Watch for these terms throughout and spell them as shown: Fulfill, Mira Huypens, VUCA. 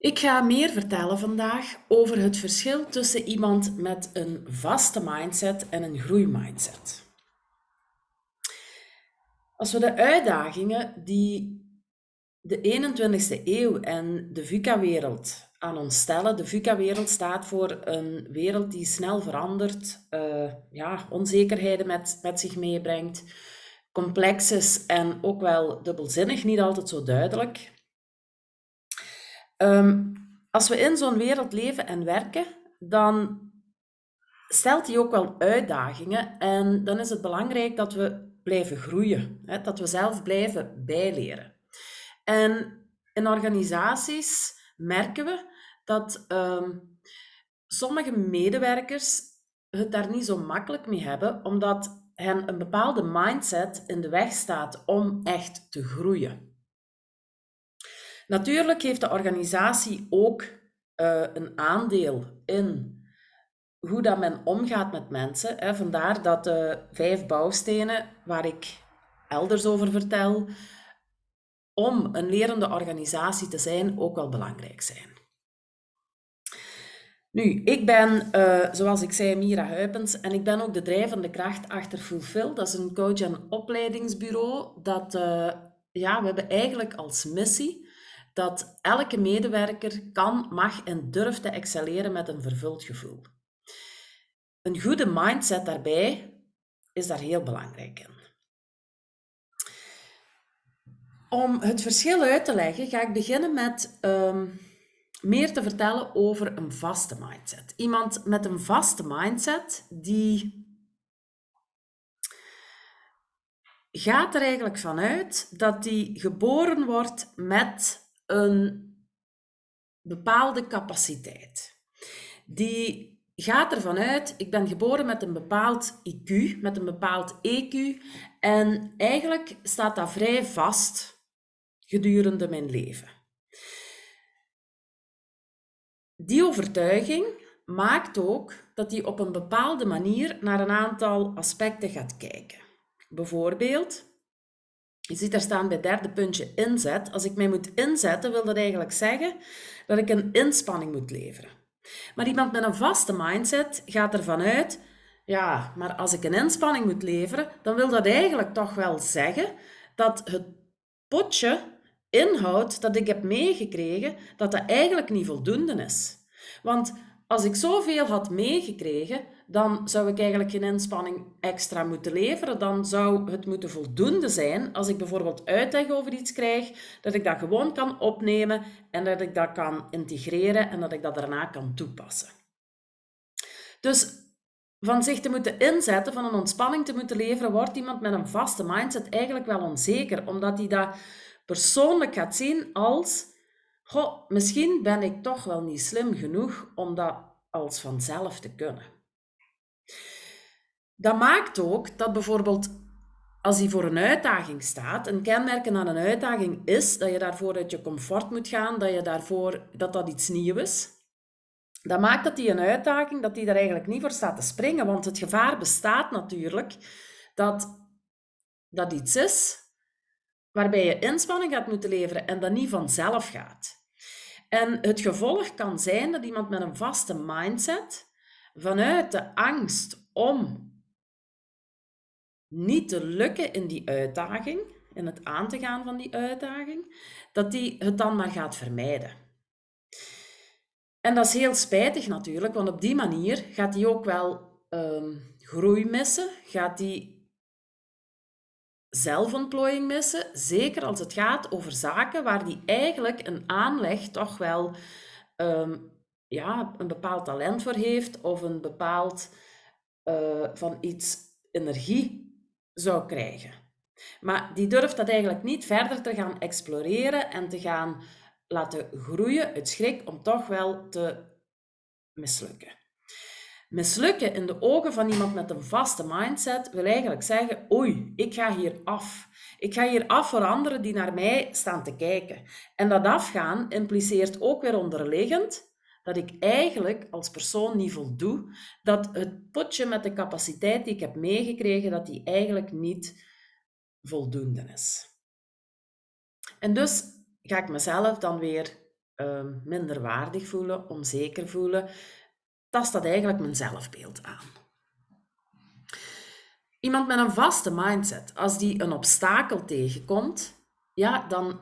Ik ga meer vertellen vandaag over het verschil tussen iemand met een vaste mindset en een groeimindset. Als we de uitdagingen die de 21e eeuw en de VUCA-wereld aan ons stellen, de VUCA-wereld staat voor een wereld die snel verandert, onzekerheden met zich meebrengt, complex is en ook wel dubbelzinnig, niet altijd zo duidelijk. Als we in zo'n wereld leven en werken, dan stelt die ook wel uitdagingen en dan is het belangrijk dat we blijven groeien, hè, dat we zelf blijven bijleren. En in organisaties merken we dat sommige medewerkers het daar niet zo makkelijk mee hebben, omdat hen een bepaalde mindset in de weg staat om echt te groeien. Natuurlijk heeft de organisatie ook een aandeel in hoe dat men omgaat met mensen. Hè. Vandaar dat de 5 bouwstenen, waar ik elders over vertel, om een lerende organisatie te zijn, ook wel belangrijk zijn. Nu, ik ben, zoals ik zei, Mira Huypens en ik ben ook de drijvende kracht achter Fulfill. Dat is een coach- en opleidingsbureau. We hebben eigenlijk als missie dat elke medewerker kan, mag en durft te excelleren met een vervuld gevoel. Een goede mindset daarbij is daar heel belangrijk in. Om het verschil uit te leggen, ga ik beginnen met meer te vertellen over een vaste mindset. Iemand met een vaste mindset die gaat er eigenlijk vanuit dat die geboren wordt met een bepaalde capaciteit. Die gaat ervan uit, ik ben geboren met een bepaald IQ, met een bepaald EQ en eigenlijk staat dat vrij vast gedurende mijn leven. Die overtuiging maakt ook dat die op een bepaalde manier naar een aantal aspecten gaat kijken. Bijvoorbeeld, je ziet daar staan bij het 3e puntje inzet. Als ik mij moet inzetten, wil dat eigenlijk zeggen dat ik een inspanning moet leveren. Maar iemand met een vaste mindset gaat ervan uit, ja, maar als ik een inspanning moet leveren, dan wil dat eigenlijk toch wel zeggen dat het potje inhoud dat ik heb meegekregen, dat dat eigenlijk niet voldoende is. Want als ik zoveel had meegekregen, dan zou ik eigenlijk geen inspanning extra moeten leveren. Dan zou het moeten voldoende zijn als ik bijvoorbeeld uitleg over iets krijg, dat ik dat gewoon kan opnemen en dat ik dat kan integreren en dat ik dat daarna kan toepassen. Dus van zich te moeten inzetten, van een ontspanning te moeten leveren, wordt iemand met een vaste mindset eigenlijk wel onzeker, omdat hij dat persoonlijk gaat zien als misschien ben ik toch wel niet slim genoeg om dat als vanzelf te kunnen. Dat maakt ook dat bijvoorbeeld als je voor een uitdaging staat, een kenmerk aan een uitdaging is dat je daarvoor uit je comfort moet gaan, dat iets nieuws is. Dat maakt dat die een uitdaging, dat die daar eigenlijk niet voor staat te springen, want het gevaar bestaat natuurlijk dat dat iets is waarbij je inspanning gaat moeten leveren en dat niet vanzelf gaat. En het gevolg kan zijn dat iemand met een vaste mindset vanuit de angst om niet te lukken in die uitdaging, in het aan te gaan van die uitdaging, dat die het dan maar gaat vermijden. En dat is heel spijtig natuurlijk, want op die manier gaat die ook wel groei missen, gaat die zelfontplooiing missen, zeker als het gaat over zaken waar die eigenlijk een aanleg toch wel een bepaald talent voor heeft of een bepaald van iets energie zou krijgen. Maar die durft dat eigenlijk niet verder te gaan exploreren en te gaan laten groeien uit schrik om toch wel te mislukken. Mislukken in de ogen van iemand met een vaste mindset wil eigenlijk zeggen, oei, ik ga hier af. Ik ga hier af voor anderen die naar mij staan te kijken. En dat afgaan impliceert ook weer onderliggend dat ik eigenlijk als persoon niet voldoe, dat het potje met de capaciteit die ik heb meegekregen, dat die eigenlijk niet voldoende is. En dus ga ik mezelf dan weer minderwaardig voelen, onzeker voelen, tast dat eigenlijk mijn zelfbeeld aan. Iemand met een vaste mindset, als die een obstakel tegenkomt, ja, dan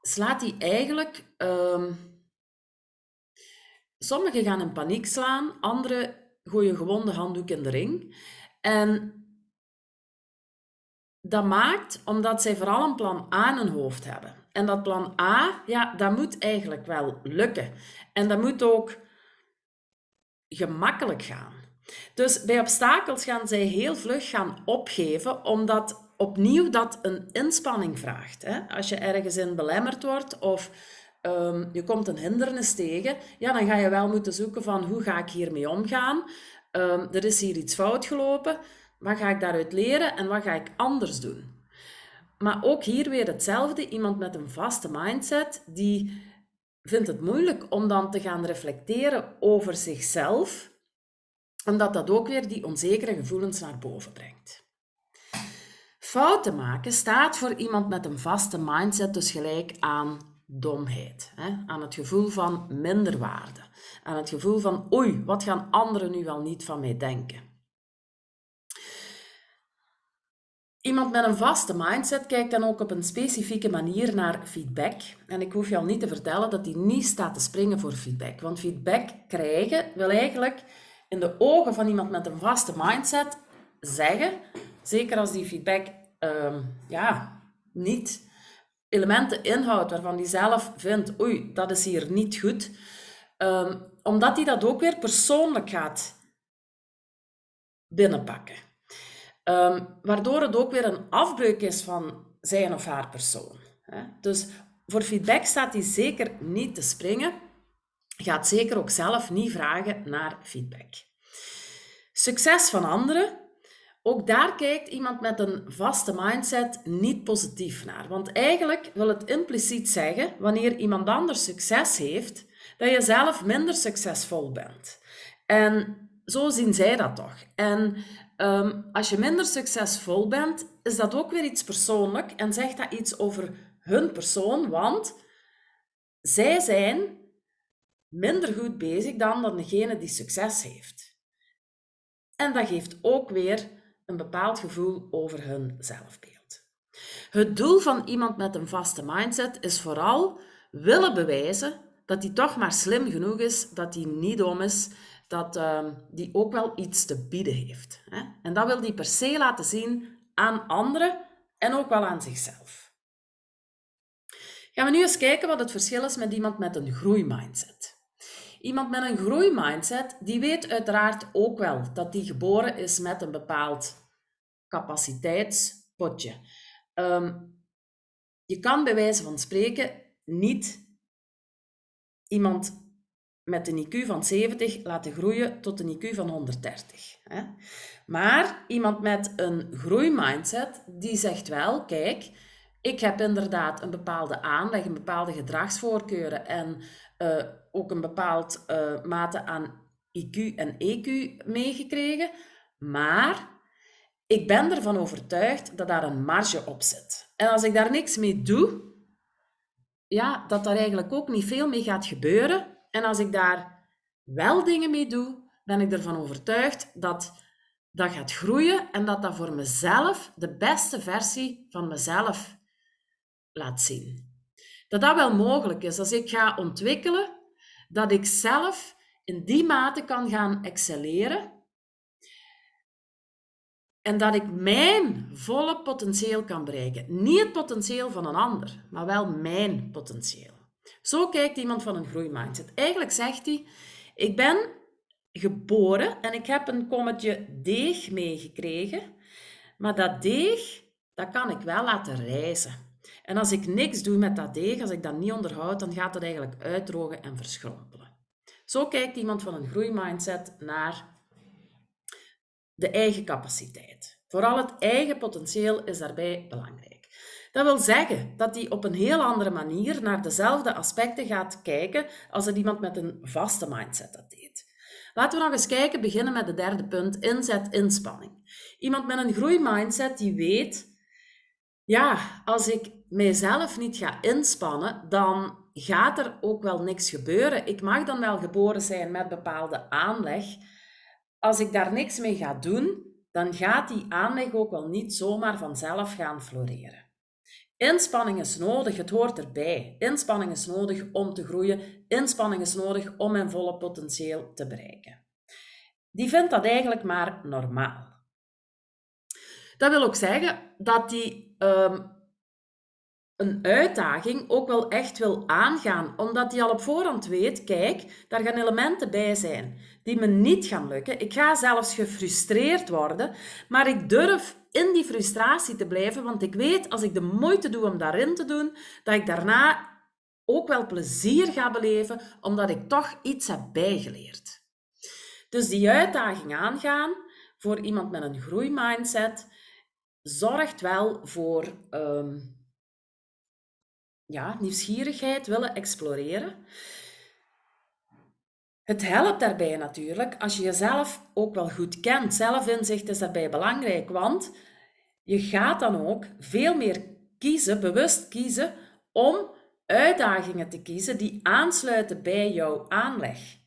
slaat die eigenlijk... Sommigen gaan in paniek slaan, anderen gooien gewoon de handdoek in de ring. En dat maakt omdat zij vooral een plan A in hun hoofd hebben. En dat plan A, ja, dat moet eigenlijk wel lukken. En dat moet ook gemakkelijk gaan. Dus bij obstakels gaan zij heel vlug gaan opgeven, omdat opnieuw dat een inspanning vraagt. Als je ergens in belemmerd wordt of je komt een hindernis tegen, ja, dan ga je wel moeten zoeken van hoe ga ik hiermee omgaan? Er is hier iets fout gelopen, wat ga ik daaruit leren en wat ga ik anders doen? Maar ook hier weer hetzelfde, iemand met een vaste mindset, die vindt het moeilijk om dan te gaan reflecteren over zichzelf, omdat dat ook weer die onzekere gevoelens naar boven brengt. Fouten maken staat voor iemand met een vaste mindset dus gelijk aan domheid. Hè? Aan het gevoel van minderwaarde. Aan het gevoel van oei, wat gaan anderen nu wel niet van mij denken? Iemand met een vaste mindset kijkt dan ook op een specifieke manier naar feedback. En ik hoef je al niet te vertellen dat die niet staat te springen voor feedback. Want feedback krijgen wil eigenlijk... in de ogen van iemand met een vaste mindset zeggen, zeker als die feedback niet elementen inhoudt waarvan die zelf vindt, oei, dat is hier niet goed, omdat die dat ook weer persoonlijk gaat binnenpakken. Waardoor het ook weer een afbreuk is van zijn of haar persoon. Hè? Dus voor feedback staat die zeker niet te springen. Gaat zeker ook zelf niet vragen naar feedback. Succes van anderen. Ook daar kijkt iemand met een vaste mindset niet positief naar. Want eigenlijk wil het impliciet zeggen, wanneer iemand anders succes heeft, dat je zelf minder succesvol bent. En zo zien zij dat toch. En als je minder succesvol bent, is dat ook weer iets persoonlijk en zegt dat iets over hun persoon, want zij zijn... minder goed bezig dan degene die succes heeft. En dat geeft ook weer een bepaald gevoel over hun zelfbeeld. Het doel van iemand met een vaste mindset is vooral willen bewijzen dat hij toch maar slim genoeg is, dat hij niet dom is, dat hij ook wel iets te bieden heeft. En dat wil hij per se laten zien aan anderen en ook wel aan zichzelf. Gaan we nu eens kijken wat het verschil is met iemand met een groeimindset. Iemand met een groeimindset, die weet uiteraard ook wel dat die geboren is met een bepaald capaciteitspotje. Je kan bij wijze van spreken niet iemand met een IQ van 70 laten groeien tot een IQ van 130. Hè? Maar iemand met een groeimindset, die zegt wel, kijk, ik heb inderdaad een bepaalde aanleg, een bepaalde gedragsvoorkeuren en ook een bepaald mate aan IQ en EQ meegekregen. Maar ik ben ervan overtuigd dat daar een marge op zit. En als ik daar niks mee doe, ja, dat daar eigenlijk ook niet veel mee gaat gebeuren. En als ik daar wel dingen mee doe, ben ik ervan overtuigd dat dat gaat groeien en dat dat voor mezelf de beste versie van mezelf laat zien. Dat dat wel mogelijk is. Als ik ga ontwikkelen, dat ik zelf in die mate kan gaan excelleren en dat ik mijn volle potentieel kan bereiken. Niet het potentieel van een ander, maar wel mijn potentieel. Zo kijkt iemand van een groeimindset. Eigenlijk zegt hij, ik ben geboren en ik heb een kommetje deeg meegekregen, maar dat deeg, dat kan ik wel laten rijzen. En als ik niks doe met dat deeg, als ik dat niet onderhoud, dan gaat dat eigenlijk uitdrogen en verschrompelen. Zo kijkt iemand van een groeimindset naar de eigen capaciteit. Vooral het eigen potentieel is daarbij belangrijk. Dat wil zeggen dat hij op een heel andere manier naar dezelfde aspecten gaat kijken als dat iemand met een vaste mindset dat deed. Laten we nog eens kijken, beginnen met het derde punt, inzet, inspanning. Iemand met een groeimindset die weet, Ja, als ik mijzelf niet ga inspannen, dan gaat er ook wel niks gebeuren. Ik mag dan wel geboren zijn met bepaalde aanleg. Als ik daar niks mee ga doen, dan gaat die aanleg ook wel niet zomaar vanzelf gaan floreren. Inspanning is nodig, het hoort erbij. Inspanning is nodig om te groeien. Inspanning is nodig om mijn volle potentieel te bereiken. Die vindt dat eigenlijk maar normaal. Dat wil ook zeggen dat die een uitdaging ook wel echt wil aangaan, omdat die al op voorhand weet, kijk, daar gaan elementen bij zijn die me niet gaan lukken. Ik ga zelfs gefrustreerd worden, maar ik durf in die frustratie te blijven, want ik weet, als ik de moeite doe om daarin te doen, dat ik daarna ook wel plezier ga beleven, omdat ik toch iets heb bijgeleerd. Dus die uitdaging aangaan voor iemand met een groeimindset zorgt wel voor nieuwsgierigheid, willen exploreren. Het helpt daarbij natuurlijk als je jezelf ook wel goed kent. Zelfinzicht is daarbij belangrijk, want je gaat dan ook veel meer kiezen, bewust kiezen, om uitdagingen te kiezen die aansluiten bij jouw aanleg.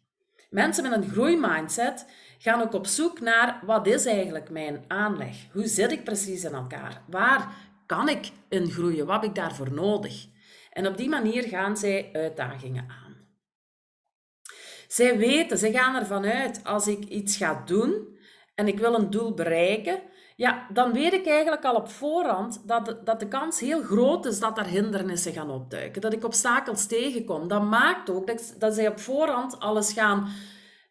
Mensen met een groeimindset gaan ook op zoek naar wat is eigenlijk mijn aanleg? Hoe zit ik precies in elkaar? Waar kan ik in groeien? Wat heb ik daarvoor nodig? En op die manier gaan zij uitdagingen aan. Zij weten, ze gaan ervan uit, als ik iets ga doen en ik wil een doel bereiken, ja, dan weet ik eigenlijk al op voorhand dat de kans heel groot is dat er hindernissen gaan opduiken, dat ik obstakels tegenkom. Dat maakt ook dat zij op voorhand alles gaan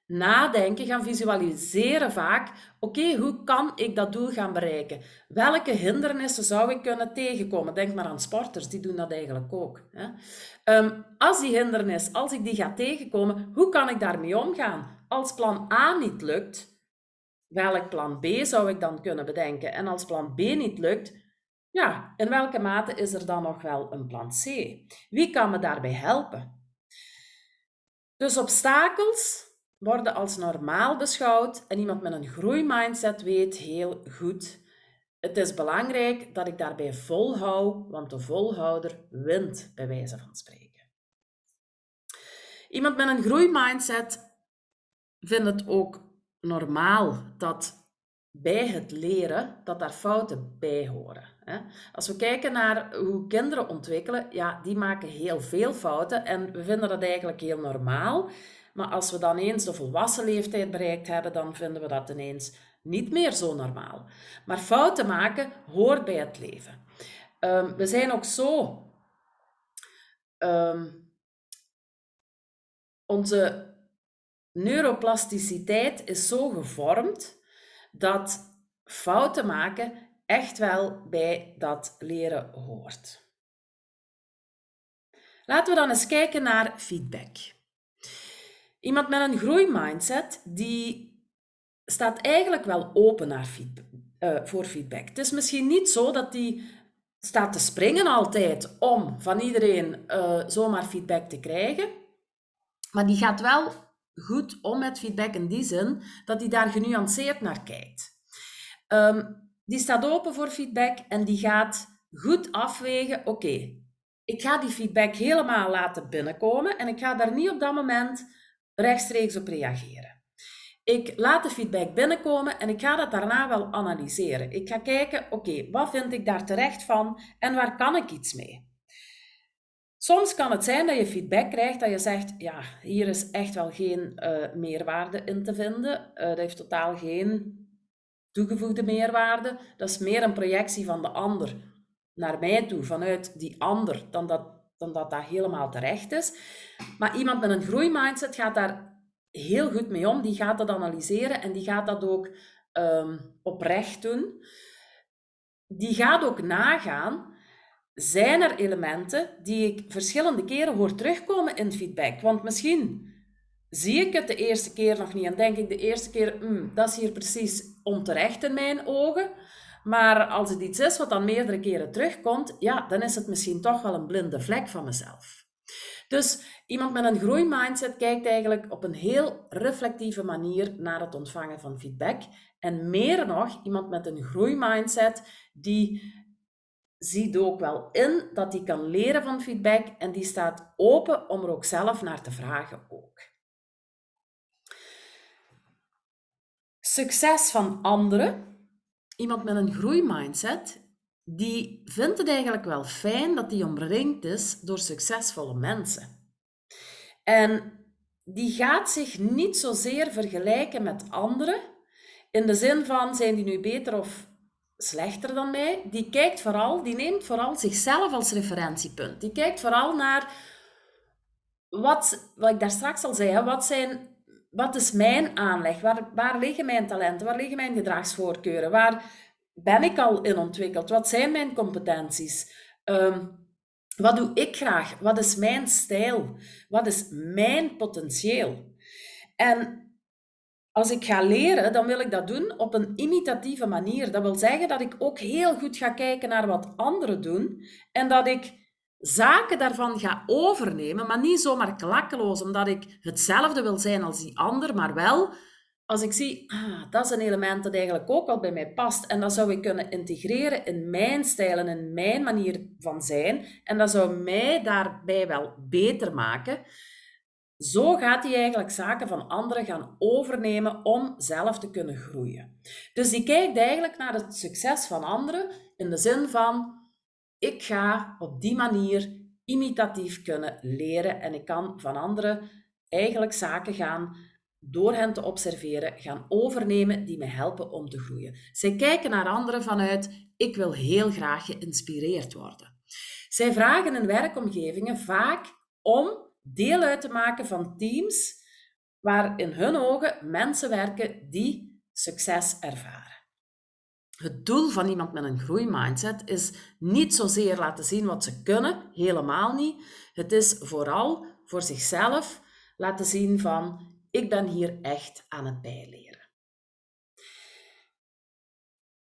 nadenken, gaan visualiseren vaak. Oké, hoe kan ik dat doel gaan bereiken? Welke hindernissen zou ik kunnen tegenkomen? Denk maar aan sporters, die doen dat eigenlijk ook. Hè? Als ik die ga tegenkomen, hoe kan ik daarmee omgaan? Als plan A niet lukt, welk plan B zou ik dan kunnen bedenken? En als plan B niet lukt, ja, in welke mate is er dan nog wel een plan C? Wie kan me daarbij helpen? Dus obstakels worden als normaal beschouwd en iemand met een groeimindset weet heel goed. Het is belangrijk dat ik daarbij volhoud, want de volhouder wint, bij wijze van spreken. Iemand met een groeimindset vindt het ook normaal dat bij het leren, dat daar fouten bij horen. Als we kijken naar hoe kinderen ontwikkelen, ja, die maken heel veel fouten en we vinden dat eigenlijk heel normaal. Maar als we dan eens de volwassen leeftijd bereikt hebben, dan vinden we dat ineens niet meer zo normaal. Maar fouten maken hoort bij het leven. We zijn ook zo... Onze neuroplasticiteit is zo gevormd dat fouten maken echt wel bij dat leren hoort. Laten we dan eens kijken naar feedback. Iemand met een groeimindset die staat eigenlijk wel open voor feedback. Het is misschien niet zo dat die staat te springen altijd om van iedereen zomaar feedback te krijgen, maar die gaat wel goed om met feedback in die zin dat die daar genuanceerd naar kijkt. Die staat open voor feedback en die gaat goed afwegen, oké, ik ga die feedback helemaal laten binnenkomen en ik ga daar niet op dat moment rechtstreeks op reageren. Ik laat de feedback binnenkomen en ik ga dat daarna wel analyseren. Ik ga kijken, oké, wat vind ik daar terecht van en waar kan ik iets mee? Soms kan het zijn dat je feedback krijgt, dat je zegt, ja, hier is echt wel geen meerwaarde in te vinden. Dat heeft totaal geen toegevoegde meerwaarde. Dat is meer een projectie van de ander naar mij toe, vanuit die ander, dan dat helemaal terecht is. Maar iemand met een groeimindset gaat daar heel goed mee om. Die gaat dat analyseren en die gaat dat ook oprecht doen. Die gaat ook nagaan, zijn er elementen die ik verschillende keren hoor terugkomen in feedback? Want misschien zie ik het de eerste keer nog niet en denk ik de eerste keer, dat is hier precies onterecht in mijn ogen. Maar als het iets is wat dan meerdere keren terugkomt, ja, dan is het misschien toch wel een blinde vlek van mezelf. Dus iemand met een groeimindset kijkt eigenlijk op een heel reflectieve manier naar het ontvangen van feedback. En meer nog, iemand met een groeimindset die ziet ook wel in dat die kan leren van feedback en die staat open om er ook zelf naar te vragen ook. Succes van anderen. Iemand met een groeimindset, die vindt het eigenlijk wel fijn dat die omringd is door succesvolle mensen. En die gaat zich niet zozeer vergelijken met anderen, in de zin van, zijn die nu beter of slechter dan mij? Die kijkt vooral, die neemt vooral zichzelf als referentiepunt. Die kijkt vooral naar, wat ik daar straks al zei, hè, wat is mijn aanleg? Waar liggen mijn talenten? Waar liggen mijn gedragsvoorkeuren? Waar ben ik al in ontwikkeld? Wat zijn mijn competenties? Wat doe ik graag? Wat is mijn stijl? Wat is mijn potentieel? En als ik ga leren, dan wil ik dat doen op een imitatieve manier. Dat wil zeggen dat ik ook heel goed ga kijken naar wat anderen doen en dat ik zaken daarvan ga overnemen, maar niet zomaar klakkeloos, omdat ik hetzelfde wil zijn als die ander, maar wel als ik zie, dat is een element dat eigenlijk ook wel bij mij past en dat zou ik kunnen integreren in mijn stijl en in mijn manier van zijn en dat zou mij daarbij wel beter maken. Zo gaat hij eigenlijk zaken van anderen gaan overnemen om zelf te kunnen groeien. Dus die kijkt eigenlijk naar het succes van anderen in de zin van, ik ga op die manier imitatief kunnen leren en ik kan van anderen eigenlijk zaken gaan, door hen te observeren, gaan overnemen die me helpen om te groeien. Zij kijken naar anderen vanuit, ik wil heel graag geïnspireerd worden. Zij vragen in werkomgevingen vaak om deel uit te maken van teams waar in hun ogen mensen werken die succes ervaren. Het doel van iemand met een groeimindset is niet zozeer laten zien wat ze kunnen, helemaal niet. Het is vooral voor zichzelf laten zien van, ik ben hier echt aan het bijleren.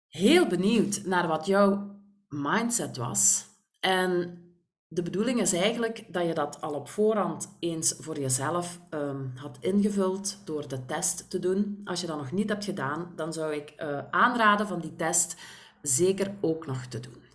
Heel benieuwd naar wat jouw mindset was en de bedoeling is eigenlijk dat je dat al op voorhand eens voor jezelf had ingevuld door de test te doen. Als je dat nog niet hebt gedaan, dan zou ik aanraden van die test zeker ook nog te doen.